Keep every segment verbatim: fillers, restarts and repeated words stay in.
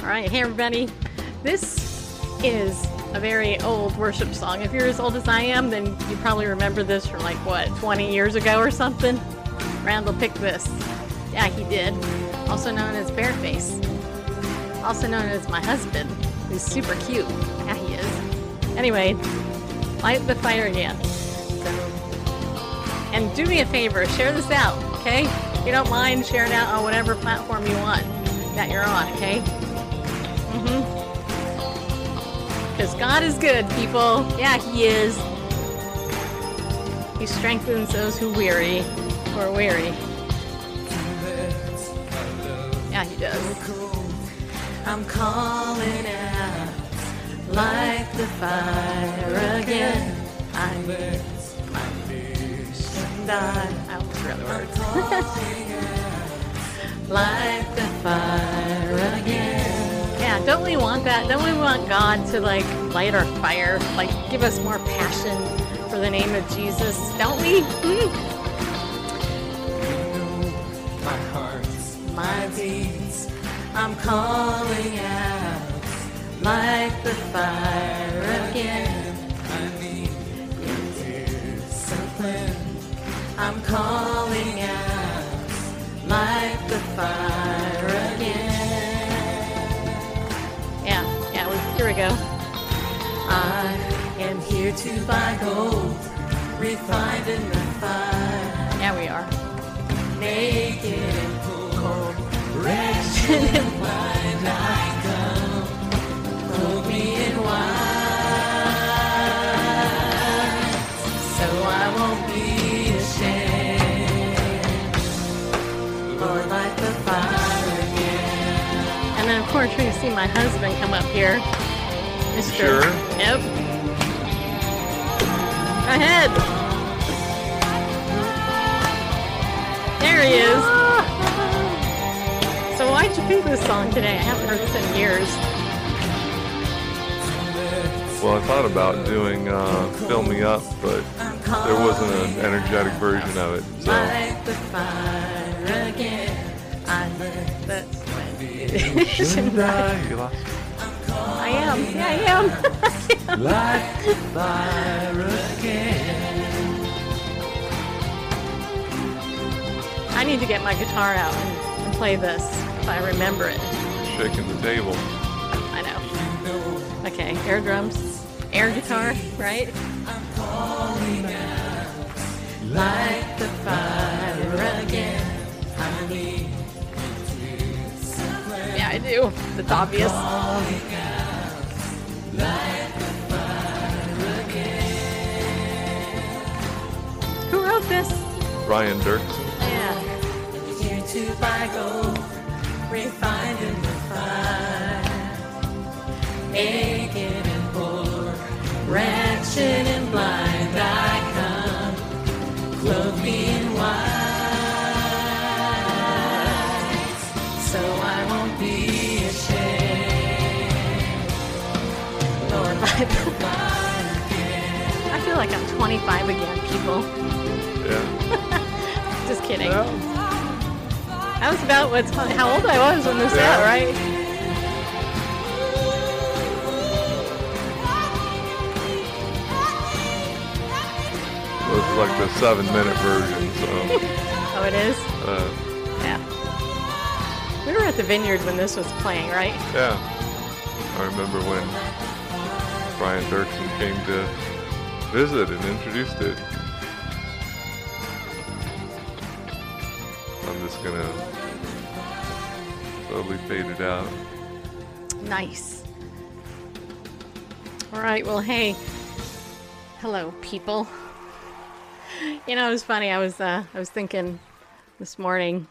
All right, hey everybody. This is a very old worship song. If you're as old as I am, then you probably remember this from like, what, twenty years ago or something? Randall picked this. Yeah, he did. Also known as Bearface. Also known as my husband, who's super cute. Yeah, he is. Anyway, light the fire again. So, and do me a favor, share this out, okay? If you don't mind, share it out on whatever platform you want that you're on, okay? Mm-hmm. Because God is good, people. Yeah, he is. He strengthens those who weary or weary. Yeah, he does. I'm calling out, light the fire again. I miss my fears and I. I almost forgot the words. Light the fire again. Yeah, don't we want that? Don't we want God to like light our fire? Like give us more passion for the name of Jesus, don't we? Mm-hmm. My heart. My deeds, I'm calling out, light the fire again. I need your discipline. I'm calling out, light the fire again. Yeah, yeah, well, here we go. I am here to buy gold, refined in the fire. Yeah, we are. Naked and poor. Wretched and blind I come, clothe me in white, so I won't be ashamed. Lord, light the fire again. And then of course we see my husband come up here. Mister Sure. Yep. Go ahead. There he is. So why'd you pick this song today? I haven't heard this in years. Well, I thought about doing uh, Fill Me Up, but there wasn't an energetic version of it. So. Light the fire again. I live that's right. You lost it. I am. Yeah, I am. Light the fire again. I need to get my guitar out and, and play this. I remember it. Shaking the table. I know. Okay, air drums, air guitar, right? I'm calling out, light the fire again. I need you. Yeah, I do. It's obvious. Calling out, light the fire again. Who wrote this? Brian Doerksen. Yeah. Here to buy gold. Refined in the fire, naked and poor, wretched and blind, I come, clothe me in white, so I won't be ashamed. Lord, light the fire again. I feel like I'm twenty-five again, people. Yeah. Just kidding. Well. That was about what's fun, how old I was when this was out, right? Well, it's like the seven-minute version, so... Oh, it is? Uh, yeah. We were at the Vineyard when this was playing, right? Yeah. I remember when Brian Doerksen came to visit and introduced it. I'm just going to slowly fade it out. Nice. All right, well, hey. Hello, people. You know, it was funny. I was uh, I was thinking this morning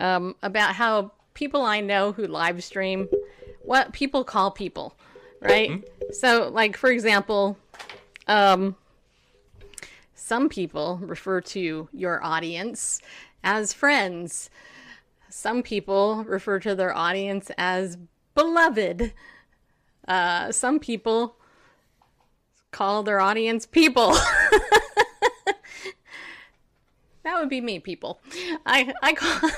um, about how people I know who live stream what people call people, right? Mm-hmm. So, like, for example, um, some people refer to your audience as friends. Some people refer to their audience as beloved. Uh, some people call their audience people. That would be me, people. I I call,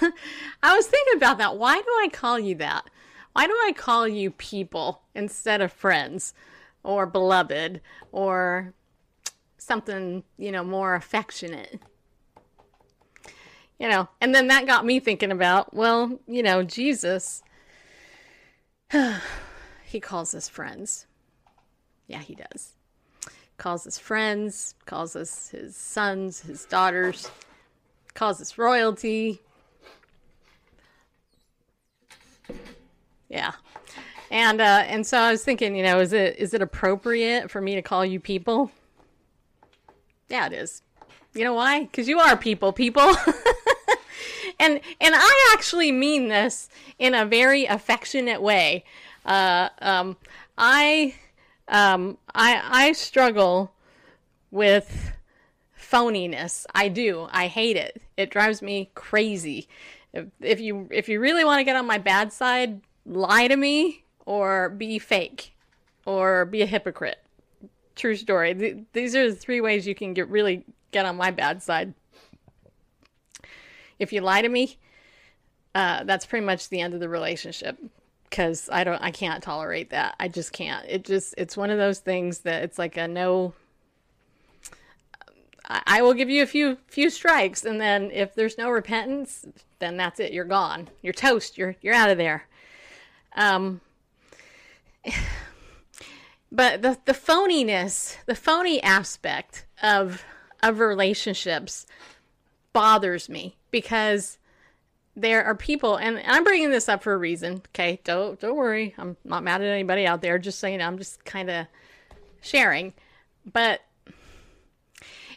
I was thinking about that. Why do I call you that? Why do I call you people instead of friends or beloved or something, you know, more affectionate? You know, and then that got me thinking about, well, you know, Jesus, he calls us friends. Yeah, he does. Calls us friends, calls us his sons, his daughters, calls us royalty. Yeah. And uh, and so I was thinking, you know, is it is it appropriate for me to call you people? Yeah, it is. You know why? Because you are people, people. and and I actually mean this in a very affectionate way. Uh, um, I um, I I struggle with phoniness. I do. I hate it. It drives me crazy. If, if you if you really want to get on my bad side, lie to me or be fake or be a hypocrite. True story. Th- these are the three ways you can get really get on my bad side. If you lie to me, uh, that's pretty much the end of the relationship, because I don't, I can't tolerate that. I just can't. It just, it's one of those things that it's like a no. I, I will give you a few few strikes, and then if there's no repentance, then that's it. You're gone. You're toast. You're you're out of there. Um. But the the phoniness, the phony aspect of of relationships bothers me, because there are people, and I'm bringing this up for a reason. Okay, don't don't worry, I'm not mad at anybody out there. Just saying, I'm just kind of sharing, but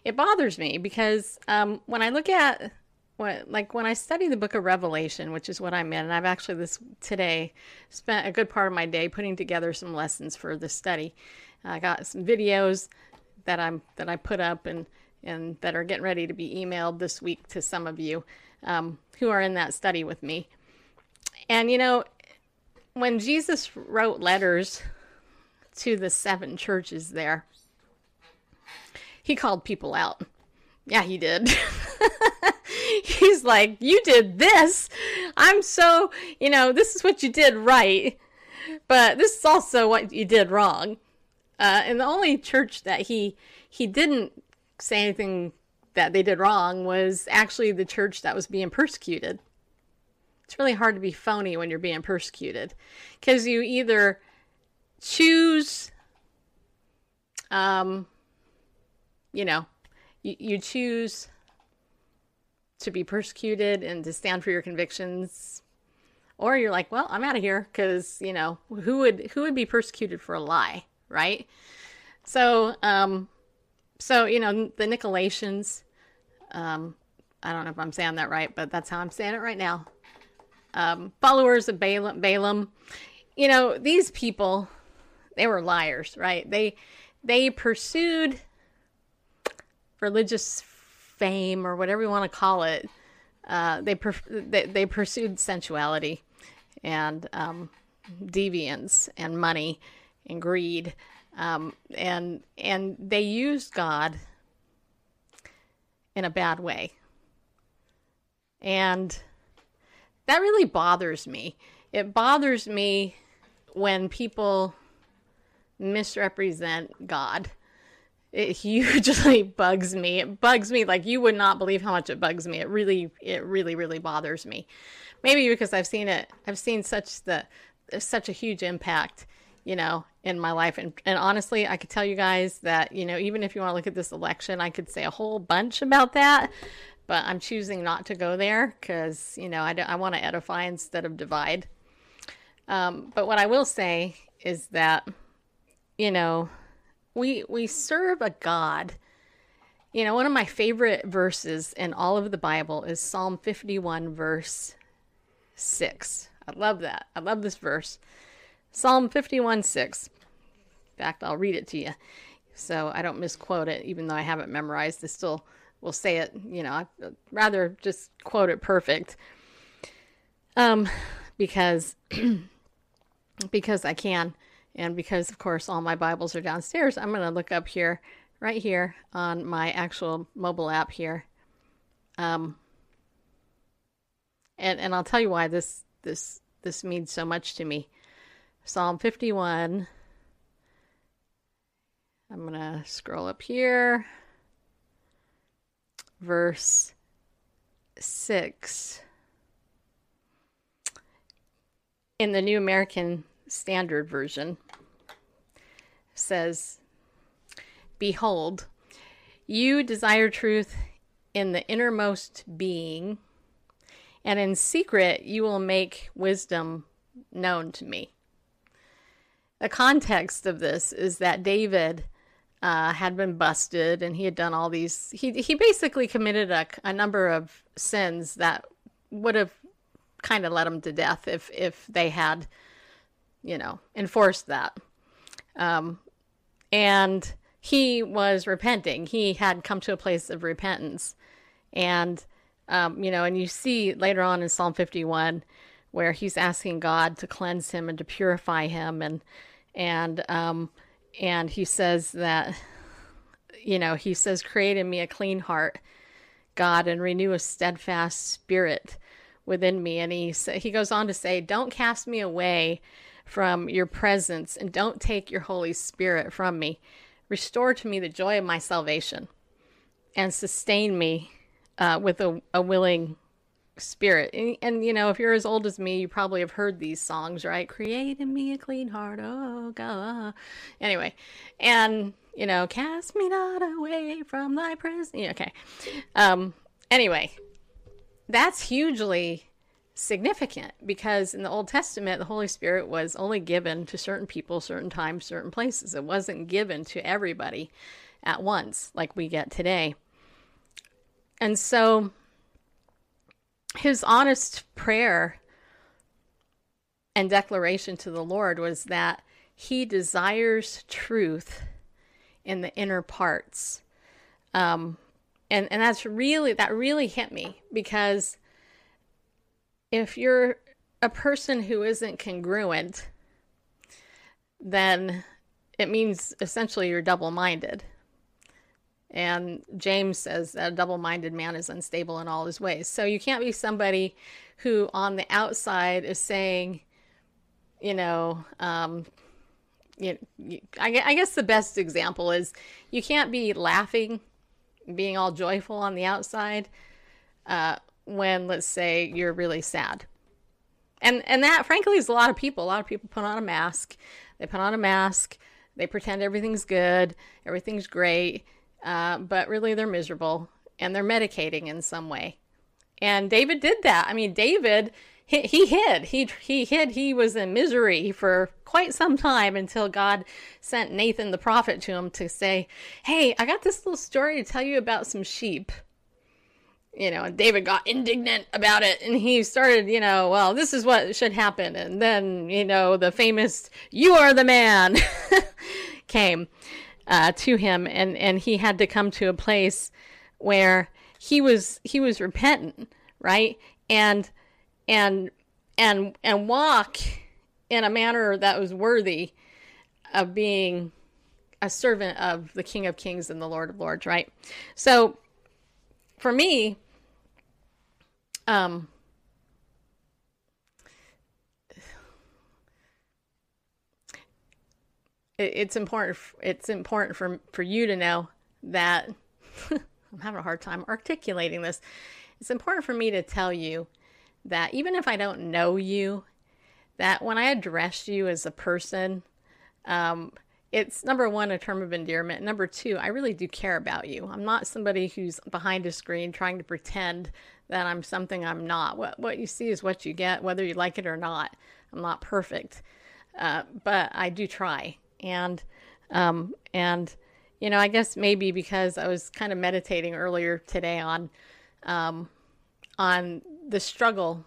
it bothers me because um, when I look at what, like when I study the Book of Revelation, which is what I'm in, and I've actually this today spent a good part of my day putting together some lessons for this study. I got some videos that I'm that I put up and. and that are getting ready to be emailed this week to some of you um, who are in that study with me. And, you know, when Jesus wrote letters to the seven churches there, he called people out. Yeah, he did. He's like, you did this. I'm so, you know, this is what you did right, but this is also what you did wrong. Uh, and the only church that he he didn't say anything that they did wrong was actually the church that was being persecuted. It's really hard to be phony when you're being persecuted, because you either choose, um, you know, you, you choose to be persecuted and to stand for your convictions, or you're like, well, I'm out of here, because, you know, who would who would be persecuted for a lie, right? So, um, So, you know, the Nicolaitans, um, I don't know if I'm saying that right, but that's how I'm saying it right now. Um, followers of Balaam, Balaam, you know, these people, they were liars, right? They, they pursued religious fame, or whatever you want to call it. Uh, they, per- they, they pursued sensuality and um, deviance and money and greed. Um, and, and they used God in a bad way. And that really bothers me. It bothers me when people misrepresent God. It hugely bugs me. It bugs me. Like, you would not believe how much it bugs me. It really, it really, really bothers me. Maybe because I've seen it, I've seen such the, such a huge impact, you know, in my life. And, and honestly, I could tell you guys that, you know, even if you want to look at this election, I could say a whole bunch about that, but I'm choosing not to go there, because, you know, I, I want to edify instead of divide. Um, but what I will say is that, you know, we, we serve a God. You know, one of my favorite verses in all of the Bible is Psalm fifty-one, verse six. I love that. I love this verse. Psalm fifty-one six. In fact, I'll read it to you so I don't misquote it, even though I haven't memorized. I still will say it, you know, I'd rather just quote it perfect. Um, because, because I can. And because, of course, all my Bibles are downstairs, I'm going to look up here, right here on my actual mobile app here. Um, and, and I'll tell you why this, this, this means so much to me. Psalm fifty-one. I'm going to scroll up here. Verse six. In the New American Standard Version, says, "Behold, you desire truth in the innermost being, and in secret you will make wisdom known to me." The context of this is that David uh, had been busted, and he had done all these. He he basically committed a, a number of sins that would have kind of led him to death if if they had, you know, enforced that. Um, and he was repenting. He had come to a place of repentance. And, um, you know, and you see later on in Psalm fifty-one where he's asking God to cleanse him and to purify him. And, and, um, and he says that, you know, he says, "Create in me a clean heart, God, and renew a steadfast spirit within me." And he, he goes on to say, "Don't cast me away from your presence, and don't take your Holy Spirit from me. Restore to me the joy of my salvation, and sustain me uh, with a, a willing spirit." And, and, you know, if you're as old as me, you probably have heard these songs, right? "Create in me a clean heart, oh God." Anyway, and, you know, "Cast me not away from thy presence." Okay. Um, anyway, that's hugely significant, because in the Old Testament, the Holy Spirit was only given to certain people, certain times, certain places. It wasn't given to everybody at once like we get today. And so his honest prayer and declaration to the Lord was that he desires truth in the inner parts. Um, and, and that's really, that really hit me, because if you're a person who isn't congruent, then it means essentially you're double-minded. And James says that a double-minded man is unstable in all his ways. So you can't be somebody who on the outside is saying, you know, um, you, you, I, I guess the best example is you can't be laughing, being all joyful on the outside, uh, when, let's say, you're really sad. And and that, frankly, is a lot of people. A lot of people put on a mask. They put on a mask. They pretend everything's good. Everything's great. Uh, but really, they're miserable. And they're medicating in some way. And David did that. I mean, David, he, he hid. He, he hid. He was in misery for quite some time until God sent Nathan the prophet to him to say, "Hey, I got this little story to tell you about some sheep." You know, and David got indignant about it, and he started, you know, well, this is what should happen. And then, you know, the famous, "You are the man," came uh, to him, and, and he had to come to a place where he was, he was repentant, right? And, and, and, and walk in a manner that was worthy of being a servant of the King of Kings and the Lord of Lords, right? So for me, Um, it, it's important. It's important for for you to know that I'm having a hard time articulating this. It's important for me to tell you that even if I don't know you, that when I address you as a person, um, it's, number one, a term of endearment. Number two, I really do care about you. I'm not somebody who's behind a screen trying to pretend that I'm something I'm not. What what you see is what you get, whether you like it or not. I'm not perfect, uh, but I do try. And, um, and you know, I guess maybe because I was kind of meditating earlier today on, um, on the struggle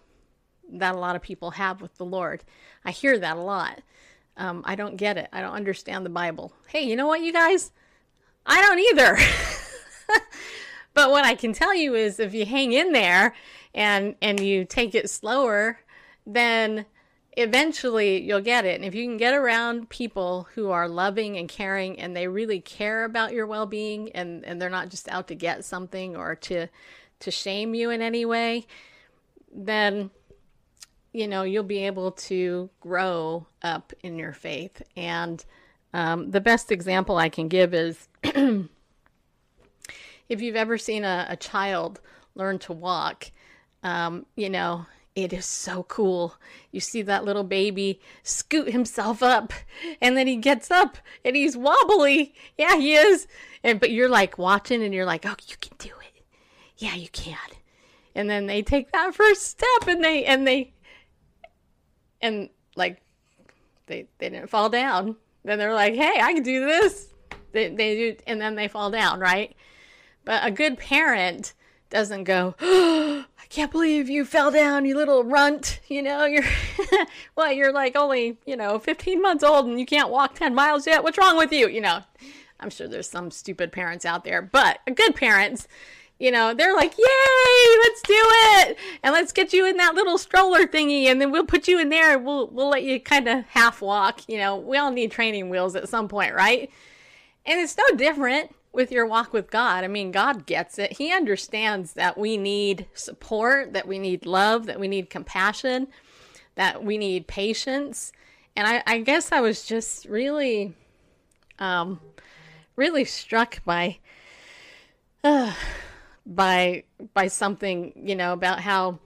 that a lot of people have with the Lord. I hear that a lot. Um, I don't get it. I don't understand the Bible. Hey, you know what, you guys? I don't either. But what I can tell you is if you hang in there and and you take it slower, then eventually you'll get it. And if you can get around people who are loving and caring and they really care about your well-being and, and they're not just out to get something or to to shame you in any way, then, you know, you'll be able to grow up in your faith. And um, the best example I can give is if you've ever seen a, a child learn to walk, um, you know, it is so cool. You see that little baby scoot himself up and then he gets up and he's wobbly. Yeah, he is. And but you're like watching and you're like, oh, you can do it. Yeah, you can. And then they take that first step and they and they and like they they didn't fall down. Then they're like, hey, I can do this. They they do, and then they fall down, right? But a good parent doesn't go, oh, I can't believe you fell down, you little runt. You know, you're, well, you're like only, you know, fifteen months old and you can't walk ten miles yet. What's wrong with you? You know, I'm sure there's some stupid parents out there, but good parents, you know, they're like, yay, let's do it. And let's get you in that little stroller thingy. And then we'll put you in there. And we'll, we'll let you kind of half walk. You know, we all need training wheels at some point, right? And it's no different with your walk with God. I mean, God gets it. He understands that we need support, that we need love, that we need compassion, that we need patience. And I, I guess I was just really, um, really struck by, uh, by, by something, you know, about how,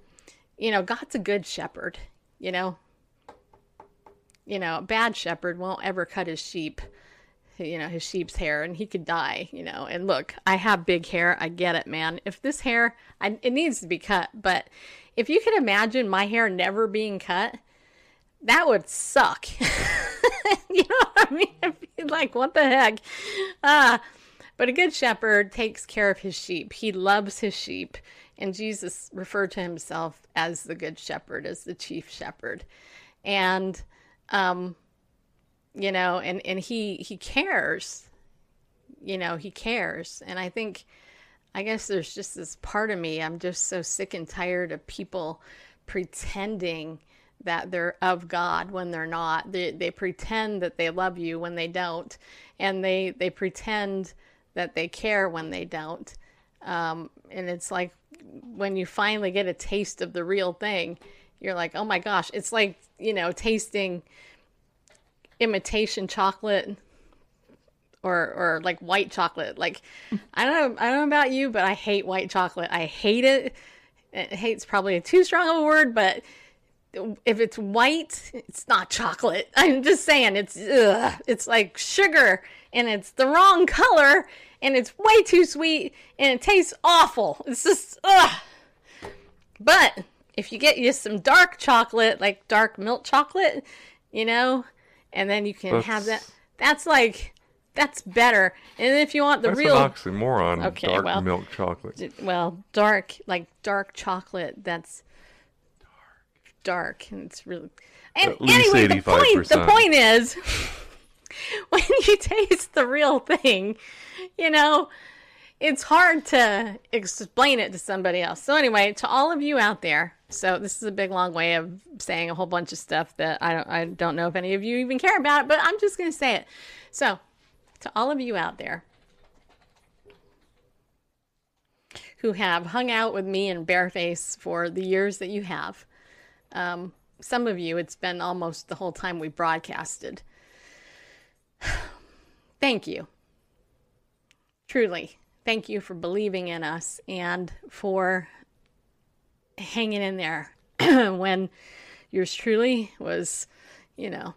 you know, God's a good shepherd, you know, you know, a bad shepherd won't ever cut his sheep, you know, his sheep's hair, and he could die, you know. And look, I have big hair. I get it, man. If this hair, I, it needs to be cut. But if you could imagine my hair never being cut, that would suck. You know what I mean? I'd be like, what the heck? Uh, but a good shepherd takes care of his sheep. He loves his sheep. And Jesus referred to himself as the good shepherd, as the chief shepherd. And, um, you know, and, and he, he cares, you know, he cares. And I think, I guess there's just this part of me, I'm just so sick and tired of people pretending that they're of God when they're not. They, they pretend that they love you when they don't. And they, they pretend that they care when they don't. Um, and it's like, when you finally get a taste of the real thing, you're like, oh my gosh, it's like, you know, tasting imitation chocolate or or like white chocolate. Like, I don't know, I don't know about you, but I hate white chocolate. I hate it. It hate's probably too strong of a word, but if it's white, it's not chocolate. I'm just saying it's ugh, it's like sugar and it's the wrong color and it's way too sweet and it tastes awful. It's just ugh. But if you get you some dark chocolate, like dark milk chocolate, you know, and then you can that's, have that. That's like, that's better. And if you want the that's real an oxymoron, okay, dark well, milk chocolate. Well, dark, like dark chocolate. That's dark, dark, and it's really. And anyway, the point, the point is, when you taste the real thing, you know, it's hard to explain it to somebody else. So anyway, to all of you out there. So this is a big, long way of saying a whole bunch of stuff that I don't, I don't know if any of you even care about it, but I'm just going to say it. So to all of you out there who have hung out with me and Bearface for the years that you have, um, some of you, it's been almost the whole time we broadcasted. Thank you. Truly. Thank you for believing in us and for hanging in there when yours truly was, you know,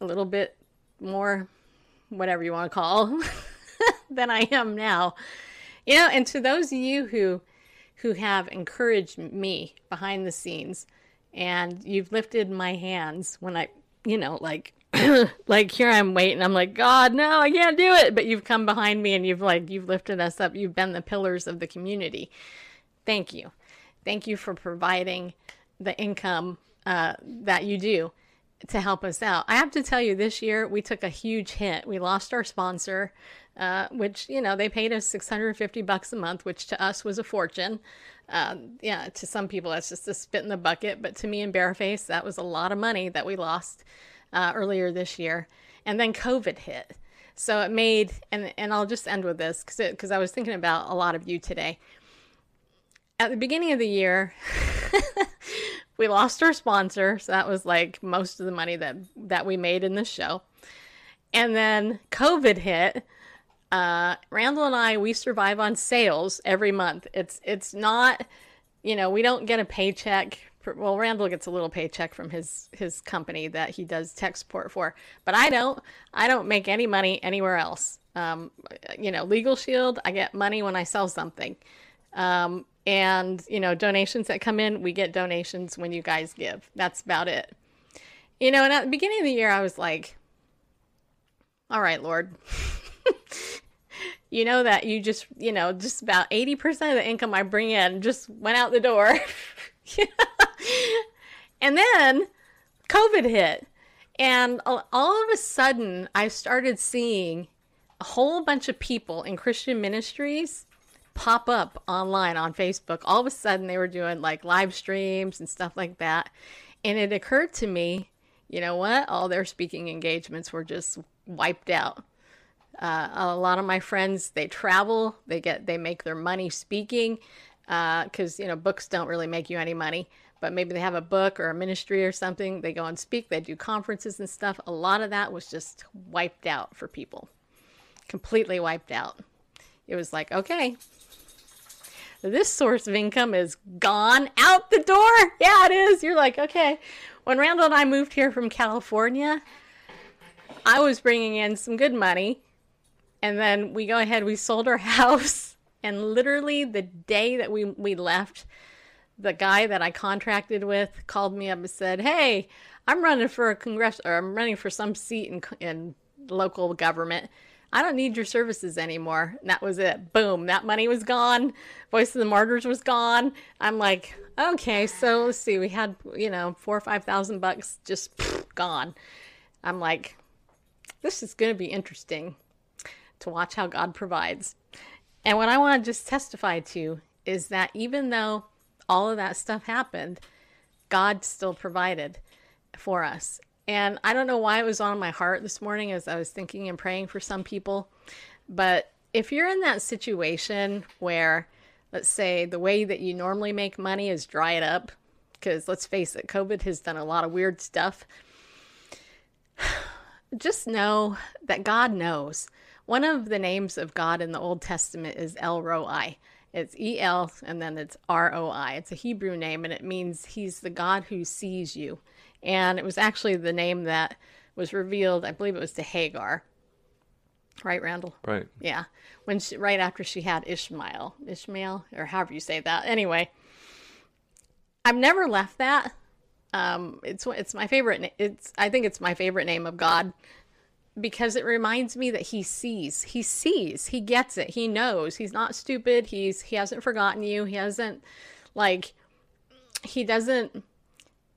a little bit more, whatever you want to call, than I am now. You know, and to those of you who, who have encouraged me behind the scenes and you've lifted my hands when I, you know, like, like here I'm waiting. I'm like, God, no, I can't do it. But you've come behind me and you've like, you've lifted us up. You've been the pillars of the community. Thank you. Thank you for providing the income uh, that you do. to help us out. I have to tell you, this year we took a huge hit. We lost our sponsor, uh, which, you know, they paid us six hundred fifty bucks a month, which to us was a fortune. Um, yeah, to some people that's just a spit in the bucket, but to me and Bearface, that was a lot of money that we lost uh, earlier this year. And then COVID hit. So it made, and, and I'll just end with this because because I was thinking about a lot of you today. At the beginning of the year, we lost our sponsor. So that was like most of the money that, that we made in this show. And then COVID hit. Uh, Randall and I, we survive on sales every month. It's, it's not, you know, we don't get a paycheck. For, well, Randall gets a little paycheck from his, his company that he does tech support for, but I don't, I don't make any money anywhere else. Um, you know, Legal Shield, I get money when I sell something. Um, And, you know, donations that come in, we get donations when you guys give. That's about it. You know, and at the beginning of the year, I was like, all right, Lord, you know that you just, you know, just about eighty percent of the income I bring in just went out the door. Yeah. And then COVID hit. And all of a sudden, I started seeing a whole bunch of people in Christian ministries pop up online on Facebook. All of a sudden they were doing like live streams and stuff like that. And it occurred to me, you know what? All their speaking engagements were just wiped out. Uh, a lot of my friends, they travel, they get, they make their money speaking. Uh, cause you know, books don't really make you any money, but maybe they have a book or a ministry or something. They go and speak, they do conferences and stuff. A lot of that was just wiped out for people, completely wiped out. It was like, okay, this source of income is gone out the door. Yeah, it is. You're like, okay. When Randall and I moved here from California, I was bringing in some good money. And then we go ahead, we sold our house. And literally the day that we, we left, the guy that I contracted with called me up and said, hey, I'm running for a congress, or I'm running for some seat in, in local government. I don't need your services anymore. And that was it. Boom. That money was gone. Voice of the Martyrs was gone. I'm like, okay, so let's see. We had, you know, four or five thousand bucks just pff, gone. I'm like, this is going to be interesting to watch how God provides. And what I want to just testify to is that even though all of that stuff happened, God still provided for us. And I don't know why it was on my heart this morning as I was thinking and praying for some people. But if you're in that situation where, let's say, the way that you normally make money is dry it up, because let's face it, COVID has done a lot of weird stuff. Just know that God knows. One of the names of God in the Old Testament is El-Roi. It's E L and then it's R O I. It's a Hebrew name, and it means he's the God who sees you. And it was actually the name that was revealed, I believe it was to Hagar. Right, Randall? Right. Yeah. When she, right after she had Ishmael. Ishmael, or however you say that. Anyway, I've never left that. Um, it's it's my favorite. It's I think it's my favorite name of God because it reminds me that he sees. He sees. He gets it. He knows. He's not stupid. He's he hasn't forgotten you. He hasn't, like, he doesn't...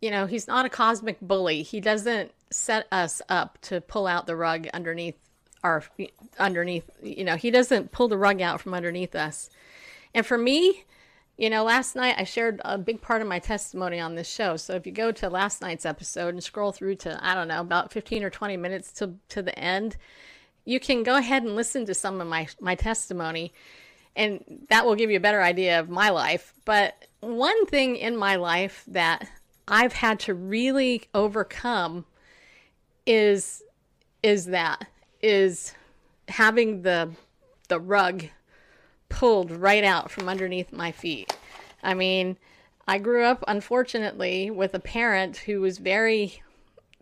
You know, he's not a cosmic bully. He doesn't set us up to pull out the rug underneath our feet, underneath, you know, he doesn't pull the rug out from underneath us. And for me, you know, last night I shared a big part of my testimony on this show. So if you go to last night's episode and scroll through to, I don't know, about fifteen or twenty minutes to, to the end, you can go ahead and listen to some of my, my testimony, and that will give you a better idea of my life. But one thing in my life that I've had to really overcome is is that is having the the rug pulled right out from underneath my feet. I mean, I grew up, unfortunately, with a parent who was very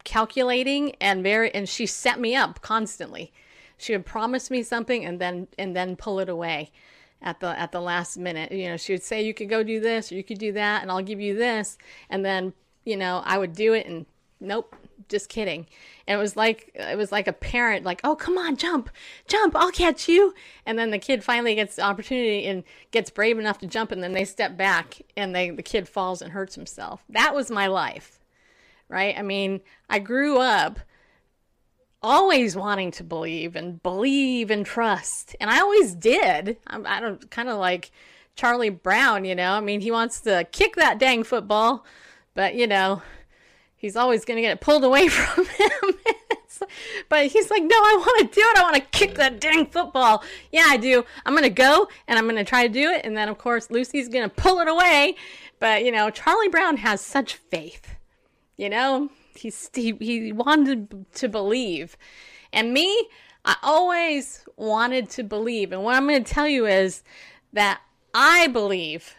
calculating and very and she set me up constantly. She would promise me something and then and then pull it away at the at the last minute. You know, she would say, you could go do this, or you could do that, and I'll give you this. And then, you know, I would do it, and nope, just kidding. And it was like it was like a parent, like, oh, come on, jump, jump, I'll catch you. And then the kid finally gets the opportunity and gets brave enough to jump, and then they step back, and they the kid falls and hurts himself. That was my life. right? I mean, I grew up always wanting to believe and believe and trust. And I always did. I'm, I don't kind of like Charlie Brown, you know, I mean, he wants to kick that dang football, but you know, he's always going to get it pulled away from him. But he's like, no, I want to do it. I want to kick that dang football. Yeah, I do. I'm going to go and I'm going to try to do it. And then, of course, Lucy's going to pull it away. But, you know, Charlie Brown has such faith. You know, he's, he, he wanted to believe. And me, I always wanted to believe. And what I'm going to tell you is that I believe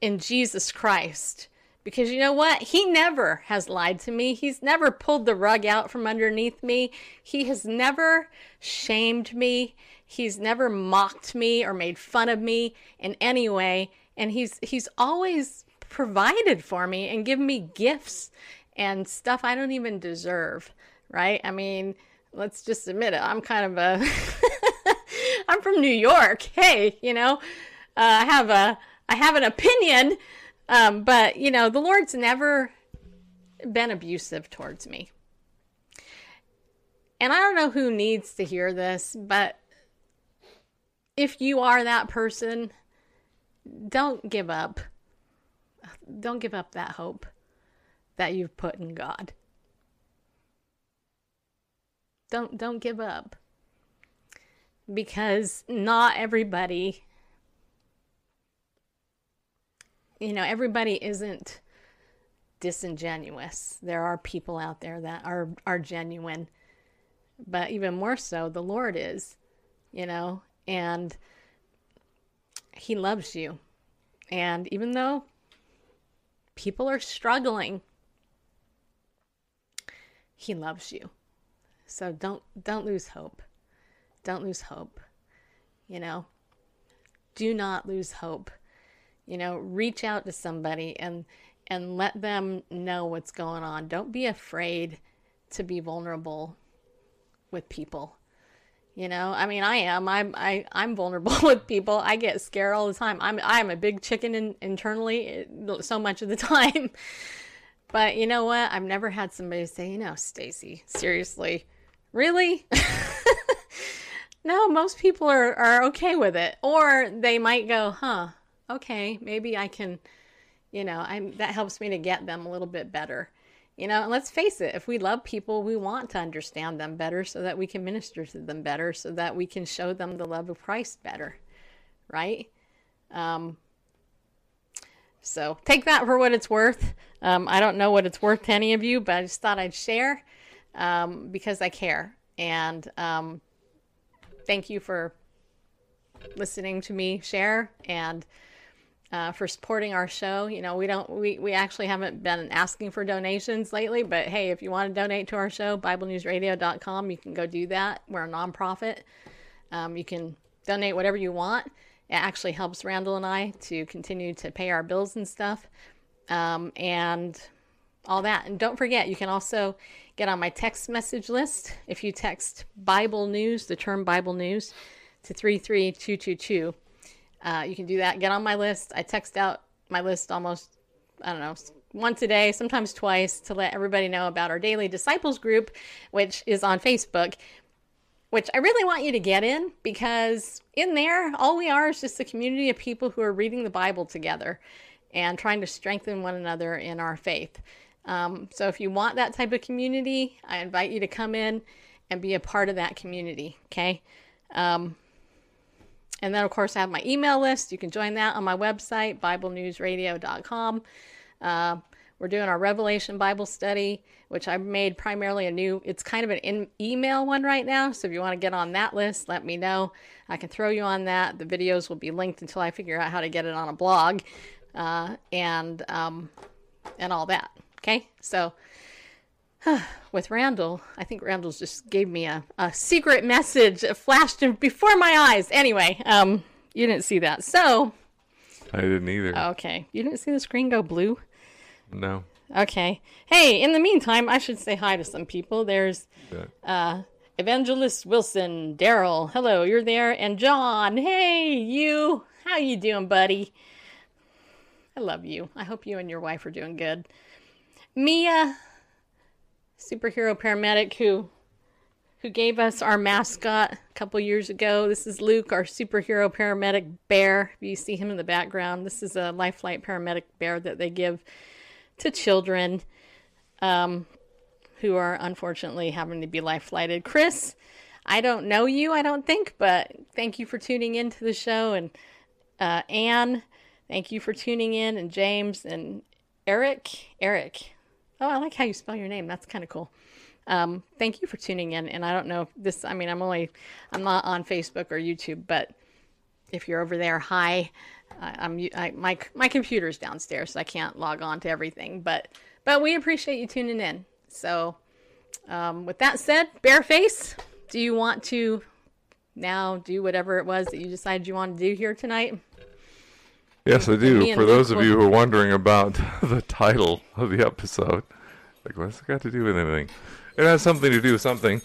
in Jesus Christ. Because you know what? He never has lied to me. He's never pulled the rug out from underneath me. He has never shamed me. He's never mocked me or made fun of me in any way. And he's he's always provided for me and given me gifts and stuff I don't even deserve, right? I mean, let's just admit it. I'm kind of a... I'm from New York. Hey, you know, uh, I have a I have an opinion. Um, but, you know, the Lord's never been abusive towards me. And I don't know who needs to hear this, but if you are that person, don't give up. Don't give up that hope that you've put in God. Don't, don't give up. Because not everybody... You know, everybody isn't disingenuous. There are people out there that are, are genuine, but even more so, the Lord is, you know, and He loves you. And even though people are struggling, He loves you. So don't, don't lose hope. Don't lose hope. You know, do not lose hope. You know, reach out to somebody and and let them know what's going on. Don't be afraid to be vulnerable with people. You know, I mean, I am. I'm I, I'm vulnerable with people. I get scared all the time. I'm I'm a big chicken in, internally so much of the time. But you know what? I've never had somebody say, you know, Stacy, seriously, really? No, most people are, are okay with it. Or they might go, huh? Okay, maybe I can, you know, I'm, that helps me to get them a little bit better. You know, and let's face it, if we love people, we want to understand them better so that we can minister to them better, so that we can show them the love of Christ better, right? Um, so take that for what it's worth. Um, I don't know what it's worth to any of you, but I just thought I'd share um, because I care. And um, thank you for listening to me share and... Uh, for supporting our show. You know, we don't, we, we actually haven't been asking for donations lately, but hey, if you want to donate to our show, bible news radio dot com, you can go do that. We're a nonprofit. Um, you can donate whatever you want. It actually helps Randall and I to continue to pay our bills and stuff. Um, and all that. And don't forget, you can also get on my text message list. If you text Bible News, the term Bible News, to three three two two two, Uh, you can do that. Get on my list. I text out my list almost, I don't know, once a day, sometimes twice, to let everybody know about our Daily Disciples group, which is on Facebook, which I really want you to get in, because in there, all we are is just a community of people who are reading the Bible together and trying to strengthen one another in our faith. Um, so if you want that type of community, I invite you to come in and be a part of that community. Okay. Um, And then, of course, I have my email list. You can join that on my website, bible news radio dot com. Uh, we're doing our Revelation Bible study, which I made primarily a new, it's kind of an in, email one right now. So if you want to get on that list, let me know. I can throw you on that. The videos will be linked until I figure out how to get it on a blog uh, and um, and all that. Okay? So with Randall, I think Randall's just gave me a, a secret message that flashed before my eyes. Anyway, um, you didn't see that. So I didn't either. Okay. You didn't see the screen go blue? No. Okay. Hey, in the meantime, I should say hi to some people. There's uh, Evangelist Wilson, Daryl. Hello, you're there. And John. Hey, you. How you doing, buddy? I love you. I hope you and your wife are doing good. Mia. superhero paramedic who who gave us our mascot a couple years ago. This is Luke, our superhero paramedic bear. You see him in the background. This is a Life Flight paramedic bear that they give to children um, who are unfortunately having to be life flighted. Chris, I don't know you, I don't think, but thank you for tuning in to the show. And uh, Anne, thank you for tuning in. And James and Eric, Eric. Oh, I like how you spell your name. That's kind of cool. Um, thank you for tuning in. And I don't know if this, I mean, I'm only, I'm not on Facebook or YouTube, but if you're over there, hi, I, I'm, I, my, my computer's downstairs, so I can't log on to everything, but, but we appreciate you tuning in. So, um, with that said, Bearface, do you want to now do whatever it was that you decided you wanted to do here tonight? Yes, I do. For those of you who are wondering about the title of the episode, like, what's it got to do with anything? It has something to do with something.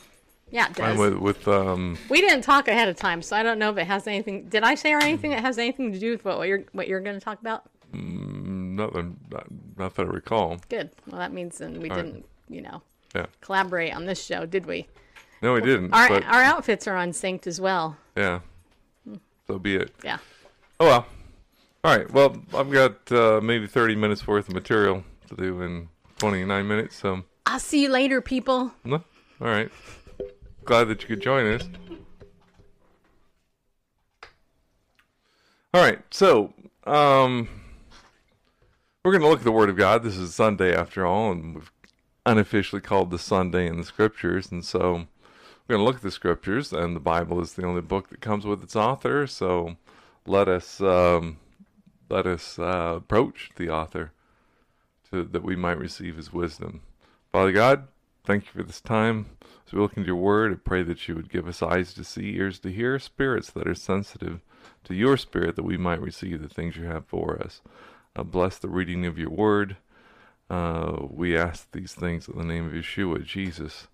Yeah, it does. With, with, um, we didn't talk ahead of time, so I don't know if it has anything. Did I say or anything that has anything to do with what, what you're what you're going to talk about? Nothing, not, not that I recall. Good. Well, that means then we All didn't, right. you know, yeah. collaborate on this show, did we? No, we well, didn't. Our but... our outfits are unsynced as well. Yeah. So be it. Yeah. Oh well. All right, well, I've got uh, maybe thirty minutes worth of material to do in twenty-nine minutes, so... I'll see you later, people. No? All right. Glad that you could join us. All right, so, um, we're going to look at the Word of God. This is Sunday, after all, and we've unofficially called the Sunday in the Scriptures, and so we're going to look at the Scriptures, and the Bible is the only book that comes with its author, so let us... Um, Let us uh, approach the author to, that we might receive his wisdom. Father God, thank you for this time. As we look into your word, I pray that you would give us eyes to see, ears to hear, spirits that are sensitive to your spirit, that we might receive the things you have for us. Uh, bless the reading of your word. Uh, we ask these things in the name of Yeshua, Jesus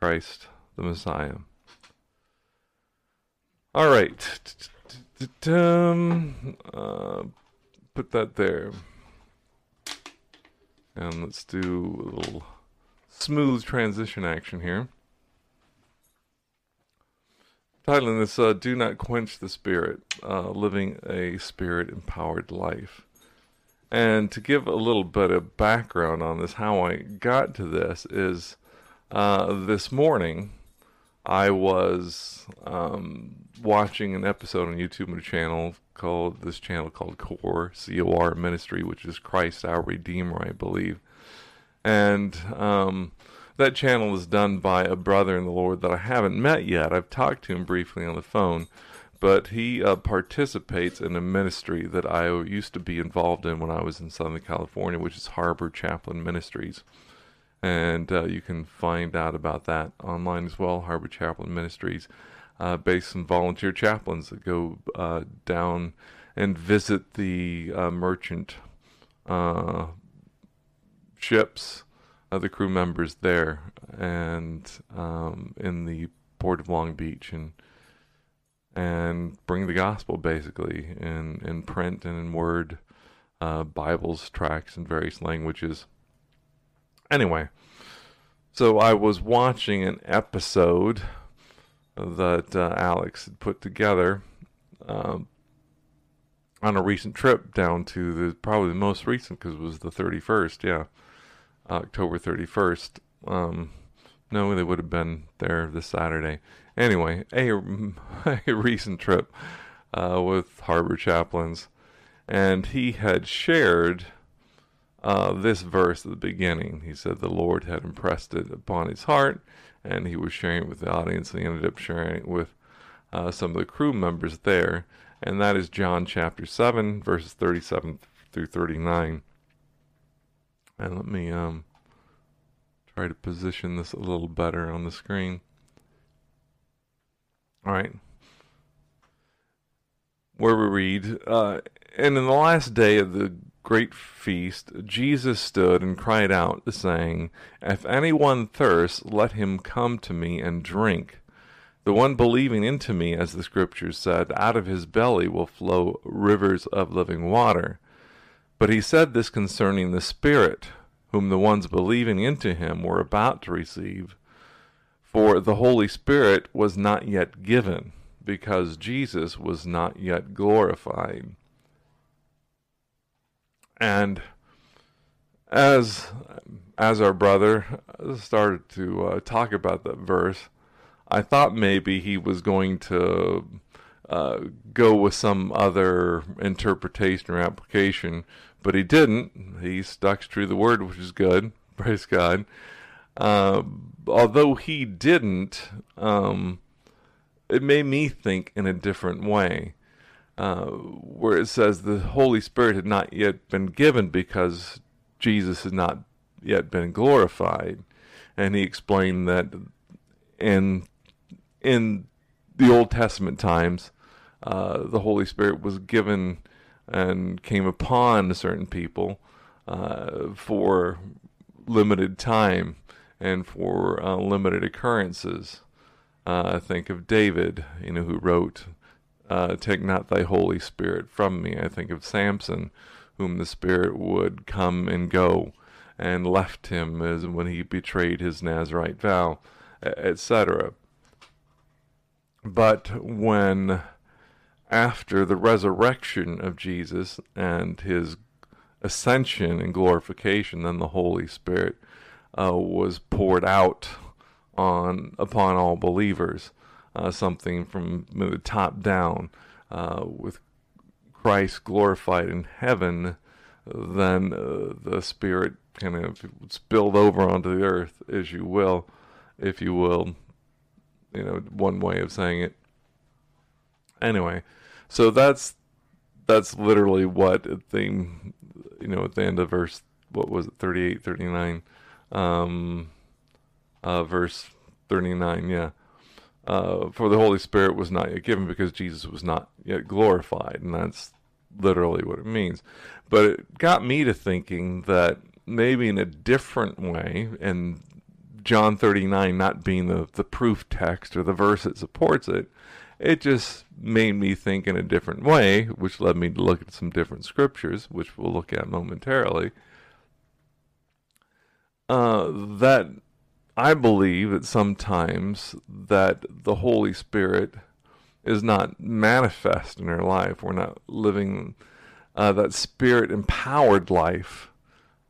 Christ, the Messiah. All right. Um, uh, put that there. And let's do a little smooth transition action here. Titling this, uh, Do Not Quench the Spirit, uh, Living a Spirit-Empowered Life. And to give a little bit of background on this, how I got to this is uh, this morning I was um, watching an episode on YouTube on a channel called, this channel called Core, C O R Ministry, which is Christ Our Redeemer, I believe. And um, that channel is done by a brother in the Lord that I haven't met yet. I've talked to him briefly on the phone, but he uh, participates in a ministry that I used to be involved in when I was in Southern California, which is Harbor Chaplain Ministries. And uh, you can find out about that online as well, Harbor Chaplain Ministries, uh, based on volunteer chaplains that go uh, down and visit the uh, merchant uh, ships, other crew members there, and um, in the port of Long Beach, and and bring the gospel, basically, in, in print and in word, uh, Bibles, tracts, in various languages. Anyway, so I was watching an episode that uh, Alex had put together um, on a recent trip down to the, probably the most recent, because it was the thirty-first, yeah, October thirty-first. Um, no, they would have been there this Saturday. Anyway, a, a recent trip uh, with Harbor Chaplains, and he had shared... Uh, this verse at the beginning. He said the Lord had impressed it upon his heart, and he was sharing it with the audience, and he ended up sharing it with uh, some of the crew members there, and that is John chapter seven, verses thirty-seven through thirty-nine. And let me um, try to position this a little better on the screen. All right. Where we read, uh, and in the last day of the great feast, Jesus stood and cried out, saying, If anyone thirsts, let him come to me and drink. The one believing into me, as the Scriptures said, out of his belly will flow rivers of living water. But he said this concerning the Spirit, whom the ones believing into him were about to receive, for the Holy Spirit was not yet given, because Jesus was not yet glorified. And as as our brother started to uh, talk about that verse, I thought maybe he was going to uh, go with some other interpretation or application, but he didn't. He stuck true to the word, which is good. Praise God. Uh, although he didn't, um, it made me think in a different way. Uh, where it says the Holy Spirit had not yet been given because Jesus had not yet been glorified. And he explained that in, in the Old Testament times, uh, the Holy Spirit was given and came upon certain people uh, for limited time and for uh, limited occurrences. Uh, I think of David, you know, who wrote, uh, "Take not thy Holy Spirit from me." I think of Samson, whom the Spirit would come and go, and left him as when he betrayed his Nazirite vow, et cetera. But when after the resurrection of Jesus and his ascension and glorification, then the Holy Spirit uh, was poured out on upon all believers, uh, something from the top down, uh, with Christ glorified in heaven. Then uh, the Spirit kind of spilled over onto the earth, as you will, if you will, you know, one way of saying it. Anyway. So that's that's literally what the, you know, at the end of verse, what was it, thirty-eight, thirty-nine, um, uh, verse thirty-nine, yeah. Uh, for the Holy Spirit was not yet given because Jesus was not yet glorified, and that's literally what it means. But it got me to thinking that maybe in a different way, and John thirty-nine not being the, the proof text or the verse that supports it, it just made me think in a different way, which led me to look at some different scriptures, which we'll look at momentarily, uh, that I believe that sometimes that the Holy Spirit is not manifest in our life. We're not living uh, that Spirit-empowered life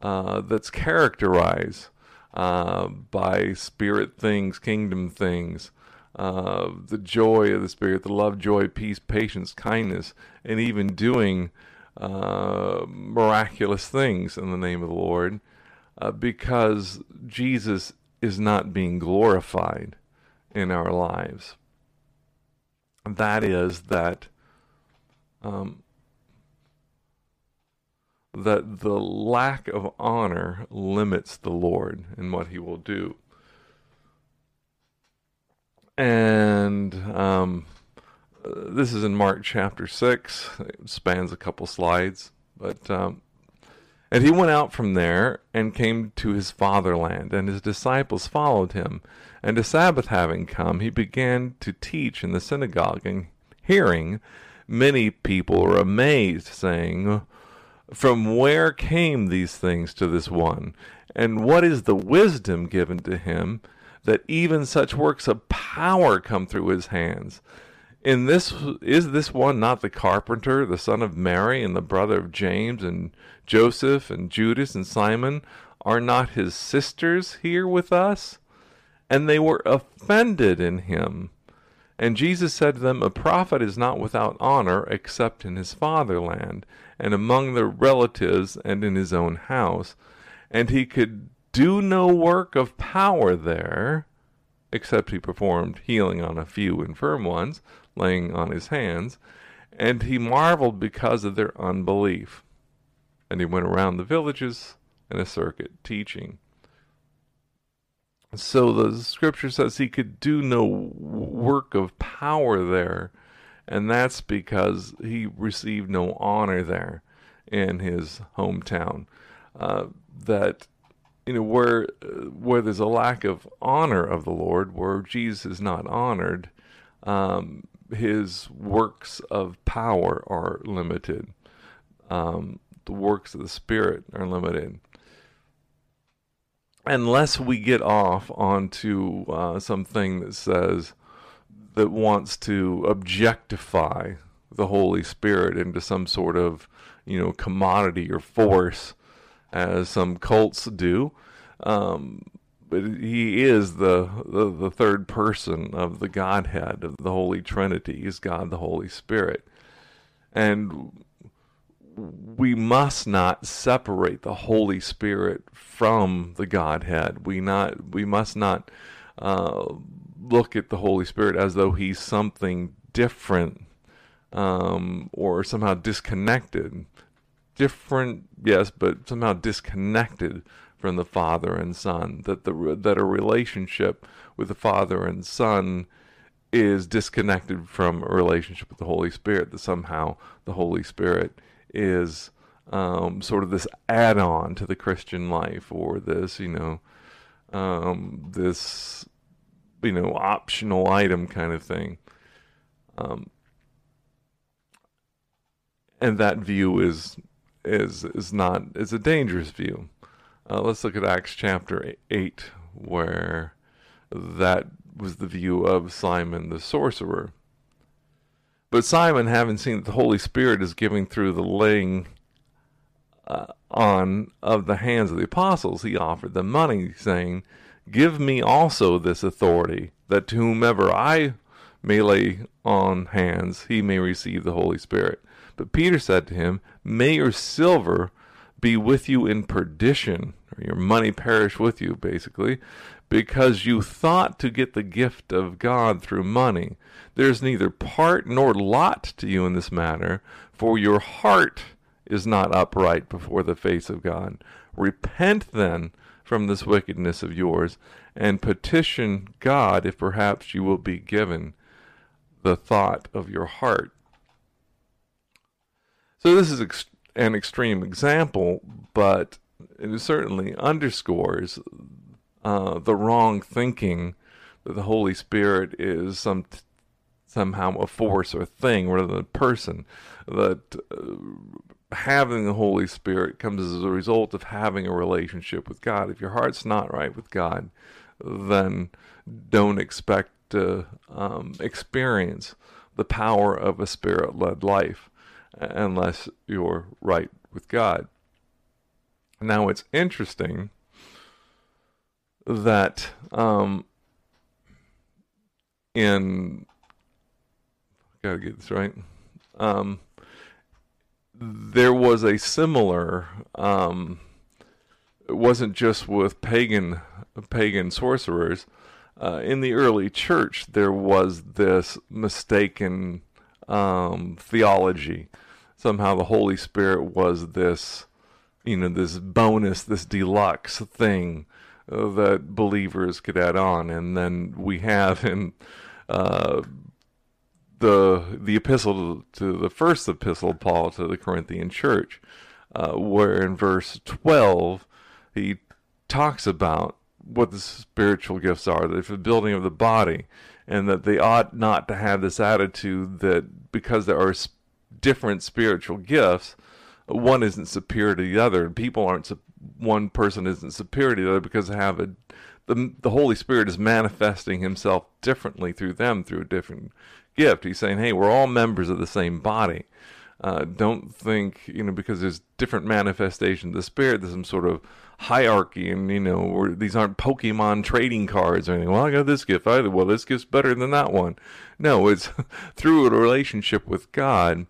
uh, that's characterized uh, by Spirit things, kingdom things, Uh, the joy of the Spirit, the love, joy, peace, patience, kindness, and even doing uh, miraculous things in the name of the Lord, uh, because Jesus is not being glorified in our lives. That is that um, that the lack of honor limits the Lord in what he will do. And um, this is in Mark chapter six. It spans a couple slides. But um, and he went out from there and came to his fatherland, and his disciples followed him. And the Sabbath having come, he began to teach in the synagogue. And hearing, many people were amazed, saying, "From where came these things to this one? And what is the wisdom given to him, that even such works of power come through his hands? In this is this one not the carpenter, the son of Mary, and the brother of James and Joseph and Judas and Simon? Are not his sisters here with us?" And they were offended in him. And Jesus said to them, "A prophet is not without honor except in his fatherland, and among their relatives, and in his own house." And he could do no work of power there, except he performed healing on a few infirm ones, laying on his hands. And he marveled because of their unbelief. And he went around the villages in a circuit, teaching. So the scripture says he could do no work of power there, and that's because he received no honor there in his hometown. Uh, that You know, where where there's a lack of honor of the Lord, where Jesus is not honored, um, his works of power are limited. Um, the works of the Spirit are limited. unless we get off onto uh, something that says, that wants to objectify the Holy Spirit into some sort of, you know, commodity or force, as some cults do. Um, but he is the, the the third person of the Godhead, of the Holy Trinity. He's God the Holy Spirit. And we must not separate the Holy Spirit from the Godhead. We not we must not uh, look at the Holy Spirit as though he's something different um, or somehow disconnected. Different, yes, but somehow disconnected from the Father and Son, that the that a relationship with the Father and Son is disconnected from a relationship with the Holy Spirit, that somehow the Holy Spirit is um, sort of this add-on to the Christian life, or this, you know, um, this, you know, optional item kind of thing. Um, and that view is... is is not is a dangerous view. Uh, let's look at Acts chapter eight, where that was the view of Simon the sorcerer. But Simon, having seen that the Holy Spirit is giving through the laying uh, on of the hands of the apostles, he offered them money, saying, "Give me also this authority, that to whomever I may lay on hands, he may receive the Holy Spirit." But Peter said to him, "May your silver be with you in perdition," or your money perish with you, basically, "because you thought to get the gift of God through money. There is neither part nor lot to you in this matter, for your heart is not upright before the face of God. Repent then from this wickedness of yours, and petition God if perhaps you will be given the thought of your heart." So this is ex- an extreme example, but it certainly underscores uh, the wrong thinking that the Holy Spirit is some t- somehow a force or thing rather than a person. That uh, having the Holy Spirit comes as a result of having a relationship with God. If your heart's not right with God, then don't expect to um, experience the power of a Spirit-led life, unless you're right with God. Now, it's interesting that um, in, gotta get this right, um, there was a similar, um, it wasn't just with pagan, pagan sorcerers. Uh, in the early church, there was this mistaken um, theology. Somehow the Holy Spirit was this, you know, this bonus, this deluxe thing uh, that believers could add on. And then we have in uh, the the epistle to, to the first epistle of Paul to the Corinthian church, uh, where in verse twelve he talks about what the spiritual gifts are, that for the building of the body, and that they ought not to have this attitude that because there are spiritual different spiritual gifts, one isn't superior to the other. People aren't, one person isn't superior to the other because have a, the the Holy Spirit is manifesting himself differently through them, through a different gift. He's saying, hey, we're all members of the same body. Uh, don't think, you know, because there's different manifestations of the Spirit, there's some sort of hierarchy, and, you know, or these aren't Pokemon trading cards or anything. Well, I got this gift. I, well, this gift's better than that one. No, it's through a relationship with God.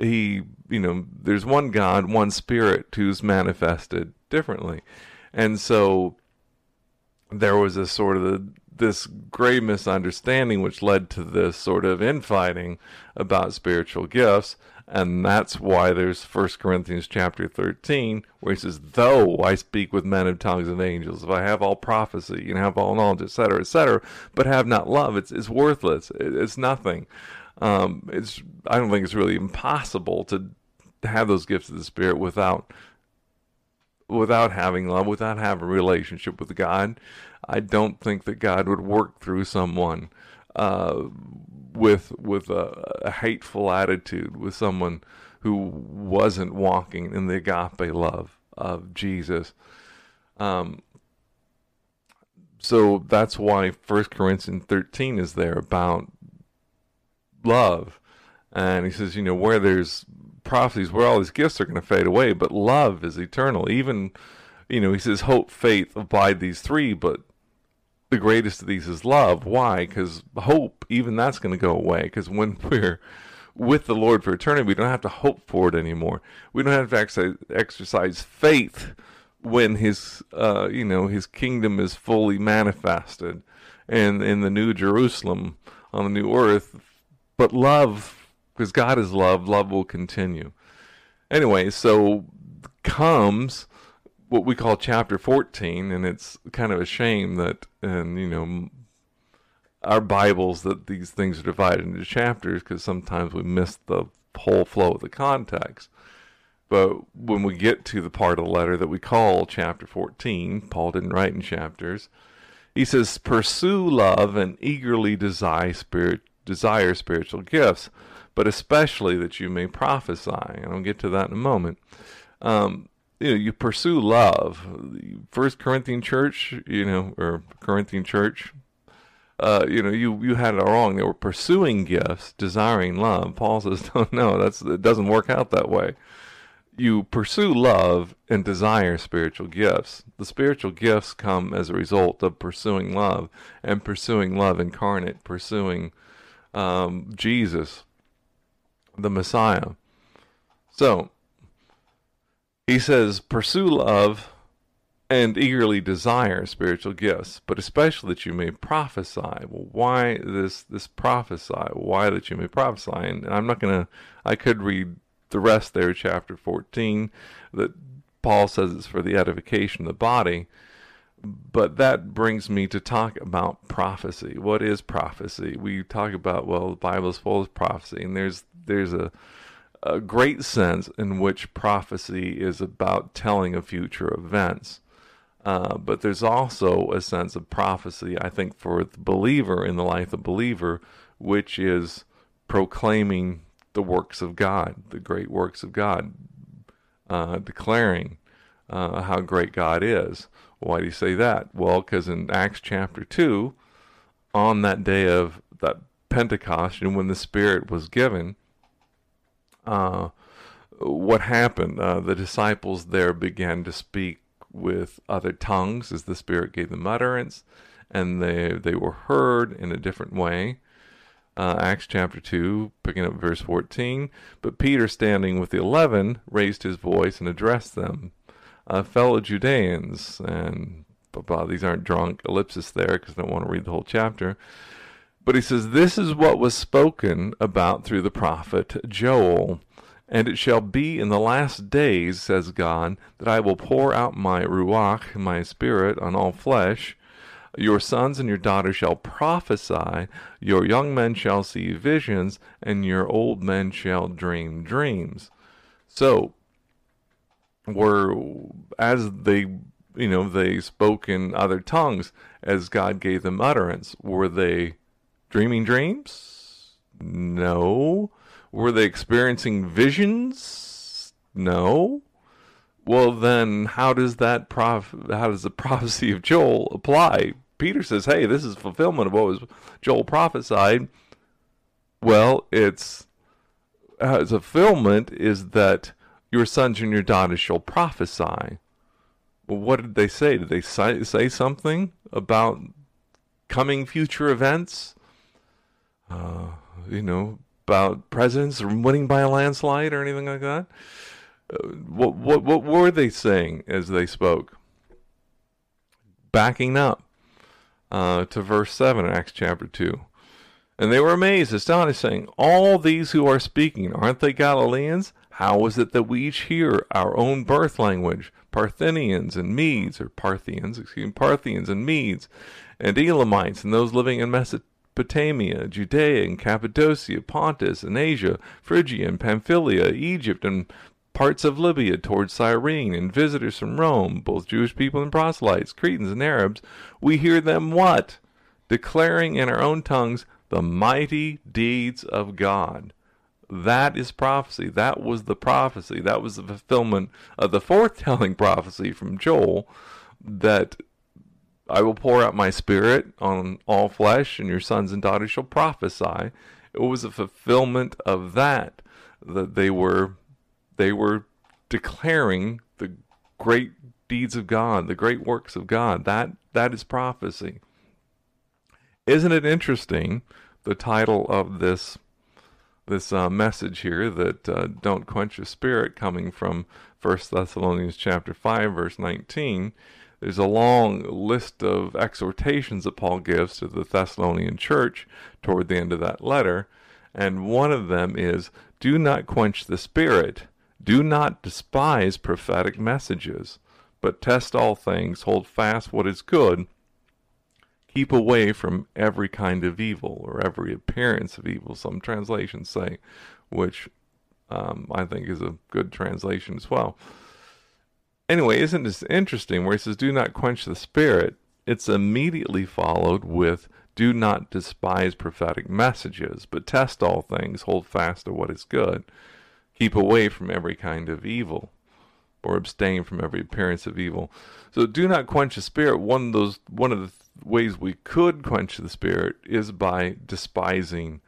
He, you know, there's one God, one Spirit who's manifested differently. And so there was a sort of the, this grave misunderstanding which led to this sort of infighting about spiritual gifts. And that's why there's First Corinthians chapter thirteen, where he says, though I speak with men of tongues and angels, if I have all prophecy and have all knowledge, et cetera, et cetera, but have not love, it's it's worthless. It, it's nothing. Um, it's I don't think it's really impossible to, to have those gifts of the Spirit without without having love, without having a relationship with God. I don't think that God would work through someone Uh, with with a, a hateful attitude, with someone who wasn't walking in the agape love of Jesus. Um, So that's why First Corinthians thirteen is there about love. And he says, you know, where there's prophecies, where all these gifts are going to fade away, but love is eternal. Even, you know, he says, hope, faith, abide these three, but the greatest of these is love. Why? Because hope, even that's going to go away. Because when we're with the Lord for eternity, we don't have to hope for it anymore. We don't have to exercise, exercise faith when his, uh, you know, his kingdom is fully manifested, and in the new Jerusalem on the new earth. But love, because God is love, love will continue. Anyway, so comes what we call chapter fourteen, and it's kind of a shame that, and you know, our Bibles, that these things are divided into chapters, because sometimes we miss the whole flow of the context. But when we get to the part of the letter that we call chapter fourteen, Paul didn't write in chapters, he says, pursue love and eagerly desire, spirit, desire spiritual gifts, but especially that you may prophesy. And I'll get to that in a moment. Um, you know, you pursue love. The First Corinthian church, you know, or Corinthian church, uh, you know, you, you had it wrong. They were pursuing gifts, desiring love. Paul says, no, no, that's, it doesn't work out that way. You pursue love and desire spiritual gifts. The spiritual gifts come as a result of pursuing love, and pursuing love incarnate, pursuing um, Jesus, the Messiah. So, he says, pursue love and eagerly desire spiritual gifts, but especially that you may prophesy. Well, why this, this prophesy? Why that you may prophesy? And I'm not going to, I could read the rest there, chapter fourteen, that Paul says it's for the edification of the body. But that brings me to talk about prophecy. What is prophecy? We talk about, well, the Bible is full of prophecy, and there's there's a, a great sense in which prophecy is about telling of future events. Uh, but there's also a sense of prophecy, I think, for the believer, in the life of the believer, which is proclaiming the works of God, the great works of God, uh, declaring uh, how great God is. Why do you say that? Well, because in Acts chapter two, on that day of that Pentecost, and when the Spirit was given, uh, what happened? Uh, the disciples there began to speak with other tongues as the Spirit gave them utterance, and they, they were heard in a different way. Uh, Acts chapter two, picking up verse fourteen. But Peter, standing with the eleven, raised his voice and addressed them. Uh, fellow Judeans, and blah, blah, these aren't drunk ellipsis there, because I don't want to read the whole chapter. But he says, this is what was spoken about through the prophet Joel. And it shall be in the last days, says God, that I will pour out my ruach, my spirit, on all flesh. Your sons and your daughters shall prophesy, your young men shall see visions, and your old men shall dream dreams. So, were, as they, you know, they spoke in other tongues, as God gave them utterance, were they dreaming dreams? No. Were they experiencing visions? No. Well, then, how does that prof- how does the prophecy of Joel apply? Peter says, hey, this is fulfillment of what was Joel prophesied. Well, it's, uh, its fulfillment is that your sons and your daughters shall prophesy. Well, what did they say? Did they say, say something about coming future events? Uh, you know, about presidents winning by a landslide or anything like that? Uh, what, what, what were they saying as they spoke? Backing up uh, to verse seven in Acts chapter two. And they were amazed, astonished, saying, all these who are speaking, aren't they Galileans? How is it that we each hear our own birth language? Parthians and Medes, or Parthians, excuse me, Parthians and Medes, and Elamites, and those living in Mesopotamia, Judea and Cappadocia, Pontus and Asia, Phrygia and Pamphylia, Egypt and parts of Libya towards Cyrene, and visitors from Rome, both Jewish people and proselytes, Cretans and Arabs, we hear them what? Declaring in our own tongues the mighty deeds of God. That is prophecy. That was the prophecy. That was the fulfillment of the foretelling prophecy from Joel, that I will pour out my spirit on all flesh, and your sons and daughters shall prophesy. It was a fulfillment of that, that they were they were declaring the great deeds of God, the great works of God. That that is prophecy. Isn't it interesting, the title of this this uh, message here, that uh, don't quench your spirit, coming from First Thessalonians chapter five, verse nineteen. There's a long list of exhortations that Paul gives to the Thessalonian church toward the end of that letter. And one of them is, do not quench the spirit. Do not despise prophetic messages, but test all things, hold fast what is good. Keep away from every kind of evil, or every appearance of evil, some translations say, which um, I think is a good translation as well. Anyway, isn't this interesting, where he says, do not quench the spirit? It's immediately followed with, do not despise prophetic messages, but test all things, hold fast to what is good. Keep away from every kind of evil, or abstain from every appearance of evil. So do not quench the spirit. One of those, one of the th- ways we could quench the spirit is by despising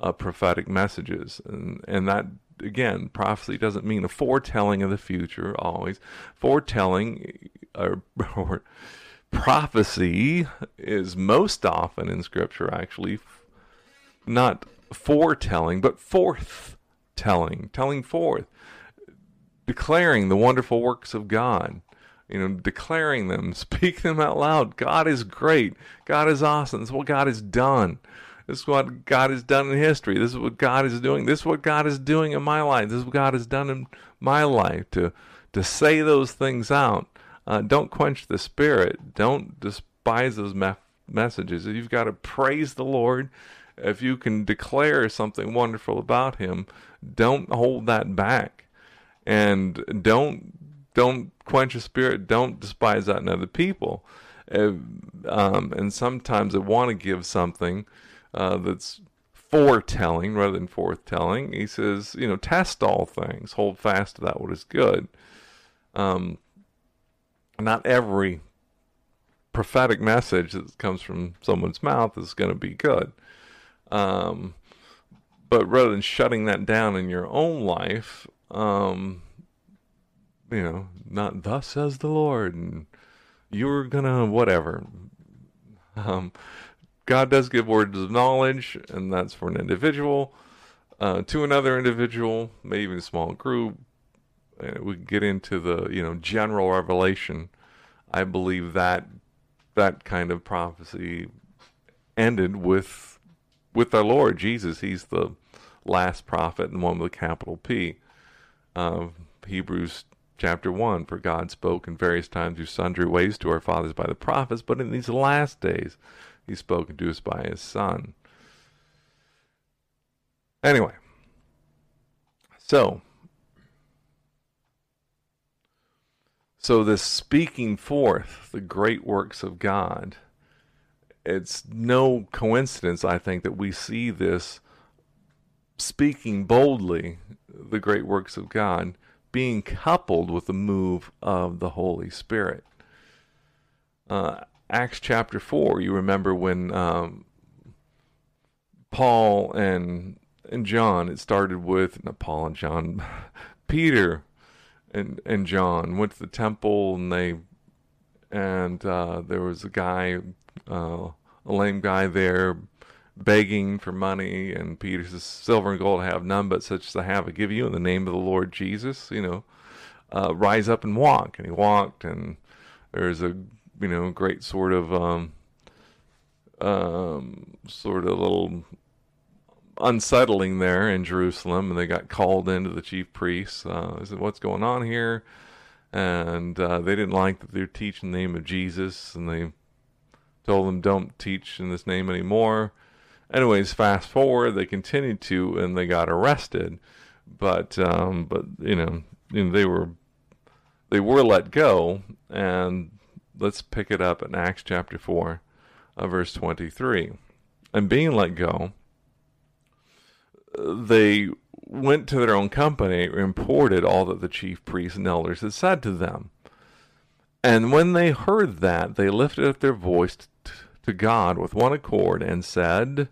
uh, prophetic messages. And, and that, again, prophecy doesn't mean a foretelling of the future always. Foretelling or, or prophecy is most often in Scripture, actually, not foretelling, but forth telling, telling forth. Declaring the wonderful works of God, you know, declaring them, speak them out loud. God is great. God is awesome. This is what God has done. This is what God has done in history. This is what God is doing. This is what God is doing in my life. This is what God has done in my life. To to say those things out. Uh, don't quench the spirit. Don't despise those me- messages. You've got to praise the Lord. If you can declare something wonderful about Him, don't hold that back. And don't don't quench your spirit. Don't despise that in other people. Uh, um, and sometimes they want to give something uh, that's foretelling rather than forthtelling. He says, you know, test all things. Hold fast to that what is good. Um, not every prophetic message that comes from someone's mouth is going to be good. Um, but rather than shutting that down in your own life, Um, you know, not thus says the Lord, and you're gonna whatever. Um, God does give words of knowledge, and that's for an individual uh, to another individual, maybe even a small group. And we get into the you know general revelation. I believe that that kind of prophecy ended with with our Lord Jesus. He's the last prophet, and one with a capital P. Uh, Hebrews chapter one, for God spoke in various times through sundry ways to our fathers by the prophets, but in these last days He's spoken to us by His Son. Anyway, so so this speaking forth the great works of God, it's no coincidence, I think, that we see this speaking boldly the great works of God being coupled with the move of the Holy Spirit. Uh, Acts chapter four, you remember when um, Paul and and John, it started with, not Paul and John, Peter and and John went to the temple, and they and uh, there was a guy, uh, a lame guy there, begging for money, and Peter says, silver and gold I have none, but such as I have I give you, in the name of the Lord Jesus, you know, uh, rise up and walk. And he walked, and there's a, you know, great sort of, um, um, sort of little unsettling there in Jerusalem, and they got called into the chief priests. Uh, they said, what's going on here? And uh, they didn't like that they're teaching the name of Jesus, and they told them, don't teach in this name anymore. Anyways, fast forward, they continued to, and they got arrested, but um, but you know, you know they were they were let go. And let's pick it up in Acts chapter four, uh, verse twenty-three. And being let go, they went to their own company, reported all that the chief priests and elders had said to them. And when they heard that, they lifted up their voice t- to God with one accord and said,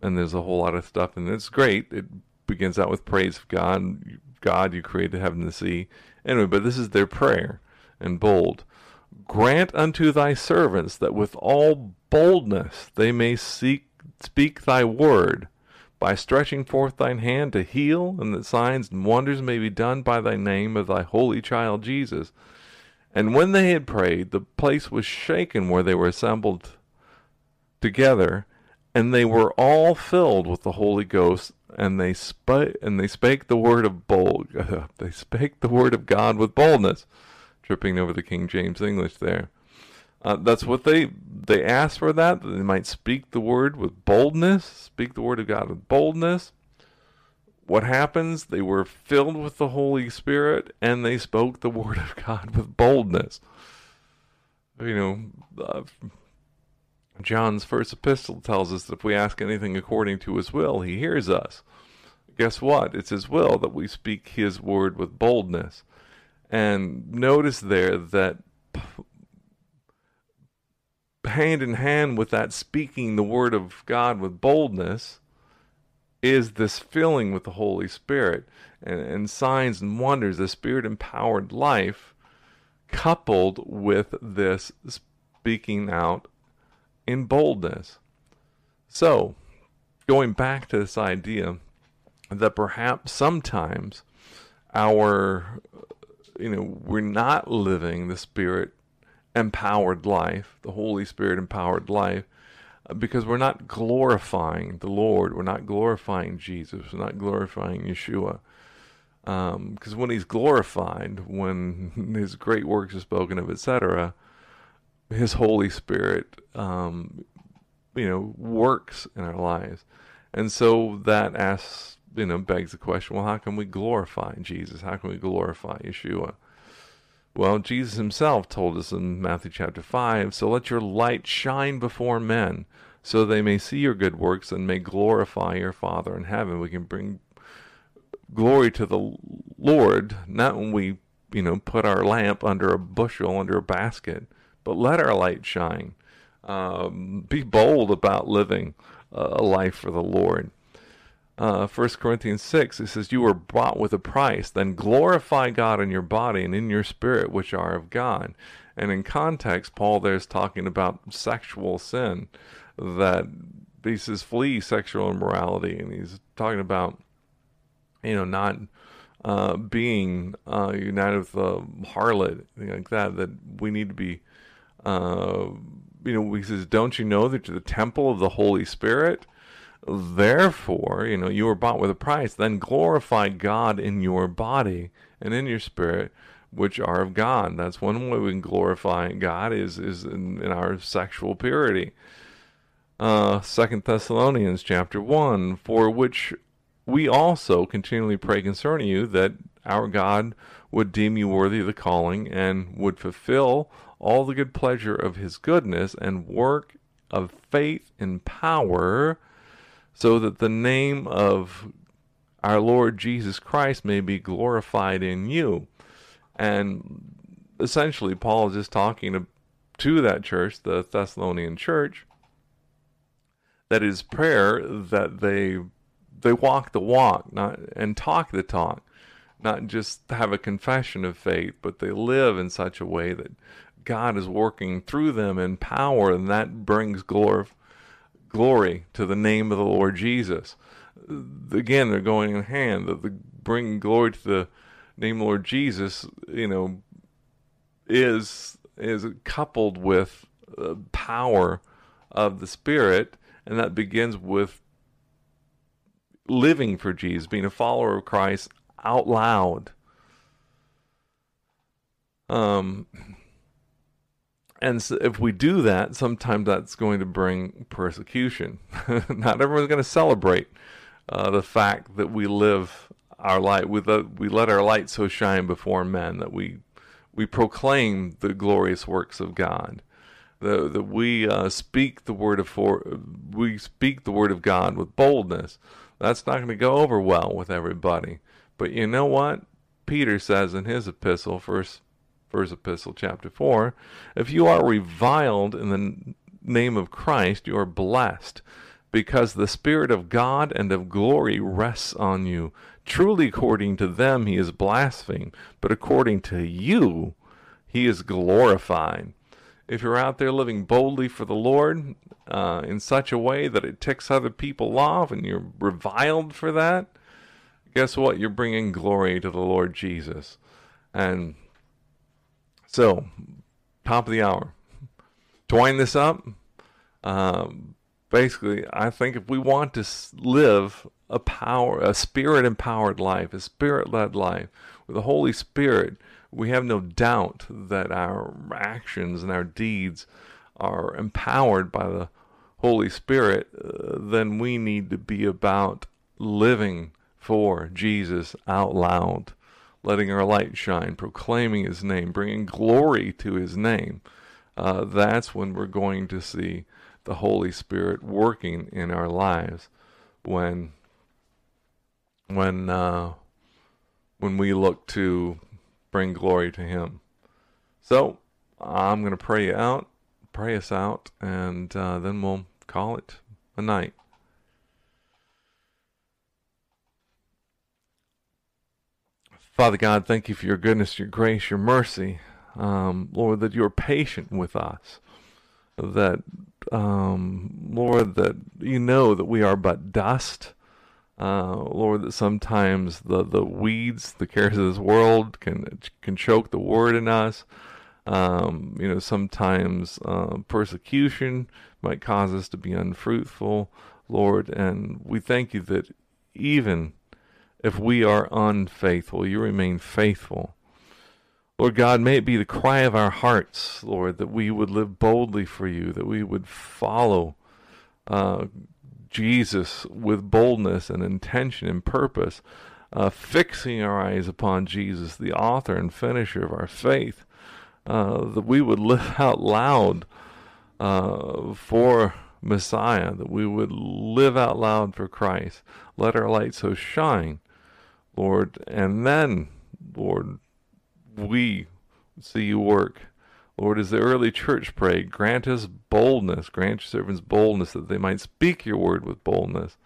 and there's a whole lot of stuff, and it's great. It begins out with praise of God. God, you created heaven and the sea. Anyway, but this is their prayer, in bold. Grant unto thy servants that with all boldness they may seek, speak thy word, by stretching forth thine hand to heal, and that signs and wonders may be done by thy name of thy holy child Jesus. And when they had prayed, the place was shaken where they were assembled together, and they were all filled with the Holy Ghost, and they spake and they spake the word of bold. They spake the word of God with boldness. Tripping over the King James English there. Uh, that's what they they asked for, that, that they might speak the word with boldness, speak the word of God with boldness. What happens? They were filled with the Holy Spirit, and they spoke the word of God with boldness. You know, uh, John's first epistle tells us that if we ask anything according to his will, he hears us. Guess what? It's his will that we speak his word with boldness. And notice there that hand in hand with that speaking the word of God with boldness is this filling with the Holy Spirit and, and signs and wonders, the Spirit-empowered life coupled with this speaking out in boldness. So, going back to this idea that perhaps sometimes our, you know, we're not living the Spirit empowered life, the Holy Spirit empowered life, because we're not glorifying the Lord. We're not glorifying Jesus. We're not glorifying Yeshua. Um, because when he's glorified, when his great works are spoken of, et cetera, his Holy Spirit, um, you know, works in our lives. And so that asks, you know, begs the question, well, how can we glorify Jesus? How can we glorify Yeshua? Well, Jesus himself told us in Matthew chapter five, so let your light shine before men, so they may see your good works and may glorify your Father in heaven. We can bring glory to the Lord, not when we, you know, put our lamp under a bushel, under a basket, but let our light shine. Um, be bold about living a life for the Lord. Uh, First Corinthians six, it says, you were bought with a price, then glorify God in your body and in your spirit, which are of God. And in context, Paul there is talking about sexual sin, that he says, flee sexual immorality. And he's talking about, you know, not uh, being uh, united with a harlot, things like that, that we need to be, uh, you know, he says, don't you know that you're the temple of the Holy Spirit? Therefore, you know, you were bought with a price, then glorify God in your body and in your spirit, which are of God. That's one way we can glorify God is, is in, in our sexual purity. Uh, Second Thessalonians chapter one, for which we also continually pray concerning you, that our God would deem you worthy of the calling and would fulfill all the good pleasure of his goodness and work of faith and power, so that the name of our Lord Jesus Christ may be glorified in you. And essentially, Paul is just talking to, to that church, the Thessalonian church, that is prayer that they they walk the walk, not and talk the talk, not just have a confession of faith, but they live in such a way that God is working through them in power, and that brings glory. Glory to the name of the Lord Jesus. Again, they're going in hand. The, the bringing glory to the name of the Lord Jesus, you know, is is coupled with the power of the Spirit, and that begins with living for Jesus, being a follower of Christ out loud. Um. And so if we do that, sometimes that's going to bring persecution. Not everyone's going to celebrate uh, the fact that we live our light. We let, we let our light so shine before men that we we proclaim the glorious works of God. The, that we uh, speak the word of for, we speak the word of God with boldness. That's not going to go over well with everybody. But you know what? Peter says in his epistle, First First Epistle, chapter four, if you are reviled in the name of Christ, you are blessed, because the Spirit of God and of glory rests on you. Truly, according to them, he is blasphemed, but according to you, he is glorified. If you're out there living boldly for the Lord uh, in such a way that it ticks other people off and you're reviled for that, guess what? You're bringing glory to the Lord Jesus. And so, top of the hour. To wind this up, um, basically, I think if we want to live a power, a Spirit-empowered life, a Spirit-led life, with the Holy Spirit, we have no doubt that our actions and our deeds are empowered by the Holy Spirit. Uh, then we need to be about living for Jesus out loud, letting our light shine, proclaiming his name, bringing glory to his name. Uh, that's when we're going to see the Holy Spirit working in our lives. When, when, uh, when we look to bring glory to him. So I'm going to pray you out, pray us out, and uh, then we'll call it a night. Father God, thank you for your goodness, your grace, your mercy. Um, Lord, that you are patient with us. That, um, Lord, that you know that we are but dust. Uh, Lord, that sometimes the, the weeds, the cares of this world can can choke the word in us. Um, you know, sometimes uh, persecution might cause us to be unfruitful, Lord. And we thank you that even if we are unfaithful, you remain faithful. Lord God, may it be the cry of our hearts, Lord, that we would live boldly for you, that we would follow uh Jesus with boldness and intention and purpose, uh, fixing our eyes upon Jesus, the author and finisher of our faith, uh, that we would live out loud uh, for Messiah, that we would live out loud for Christ. Let our light so shine, Lord, and then, Lord, we see you work. Lord, as the early church prayed, grant us boldness, grant your servants boldness, that they might speak your word with boldness.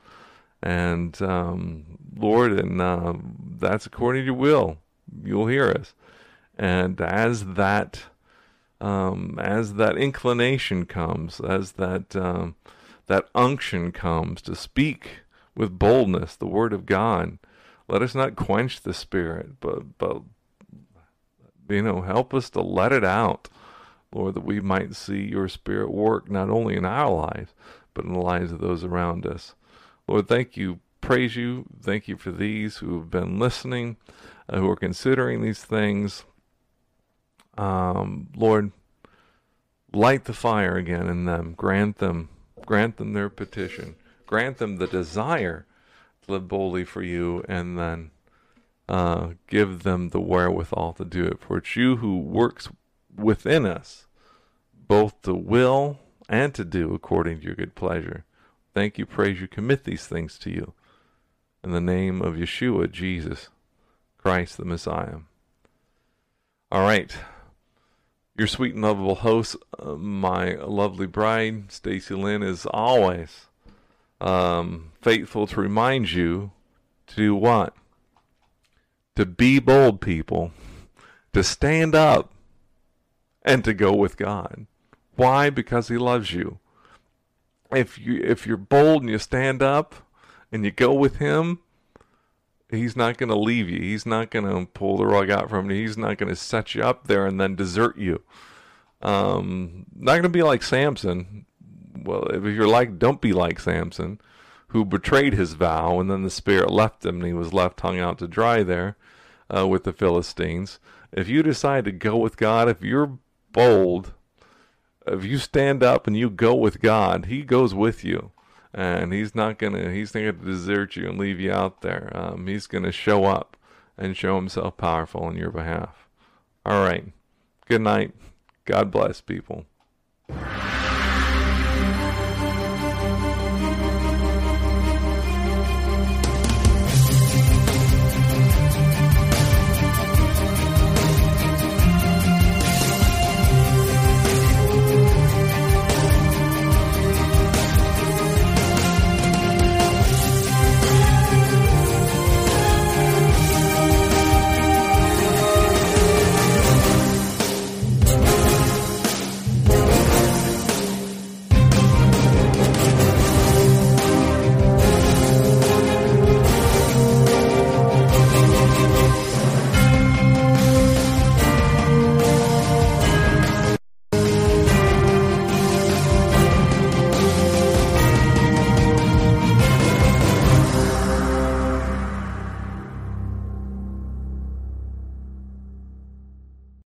And, um, Lord, and uh, that's according to your will. You'll hear us. And as that um, as that inclination comes, as that um, that unction comes to speak with boldness the word of God, let us not quench the Spirit, but, but you know, help us to let it out, Lord, that we might see your Spirit work not only in our lives, but in the lives of those around us. Lord, thank you, praise you, thank you for these who have been listening, uh, who are considering these things. Um, Lord, light the fire again in them, grant them, grant them their petition, grant them the desire to live boldly for you, and then uh, give them the wherewithal to do it. For it's you who works within us, both to will and to do according to your good pleasure. Thank you, praise you, commit these things to you. In the name of Yeshua, Jesus, Christ the Messiah. All right. Your sweet and lovable host, uh, my lovely bride, Stacy Lynn, is always um, faithful to remind you to do what? To be bold people, to stand up, and to go with God. Why? Because he loves you. If you if you're bold and you stand up and you go with him, he's not going to leave you. He's not going to pull the rug out from you. He's not going to set you up there and then desert you. Um, not going to be like Samson. Well, if you're like, don't be like Samson, who betrayed his vow, and then the Spirit left him, and he was left hung out to dry there uh, with the Philistines. If you decide to go with God, if you're bold, if you stand up and you go with God, he goes with you, and he's not gonna he's not gonna desert you and leave you out there. Um, he's gonna show up and show himself powerful on your behalf. All right, good night. God bless people.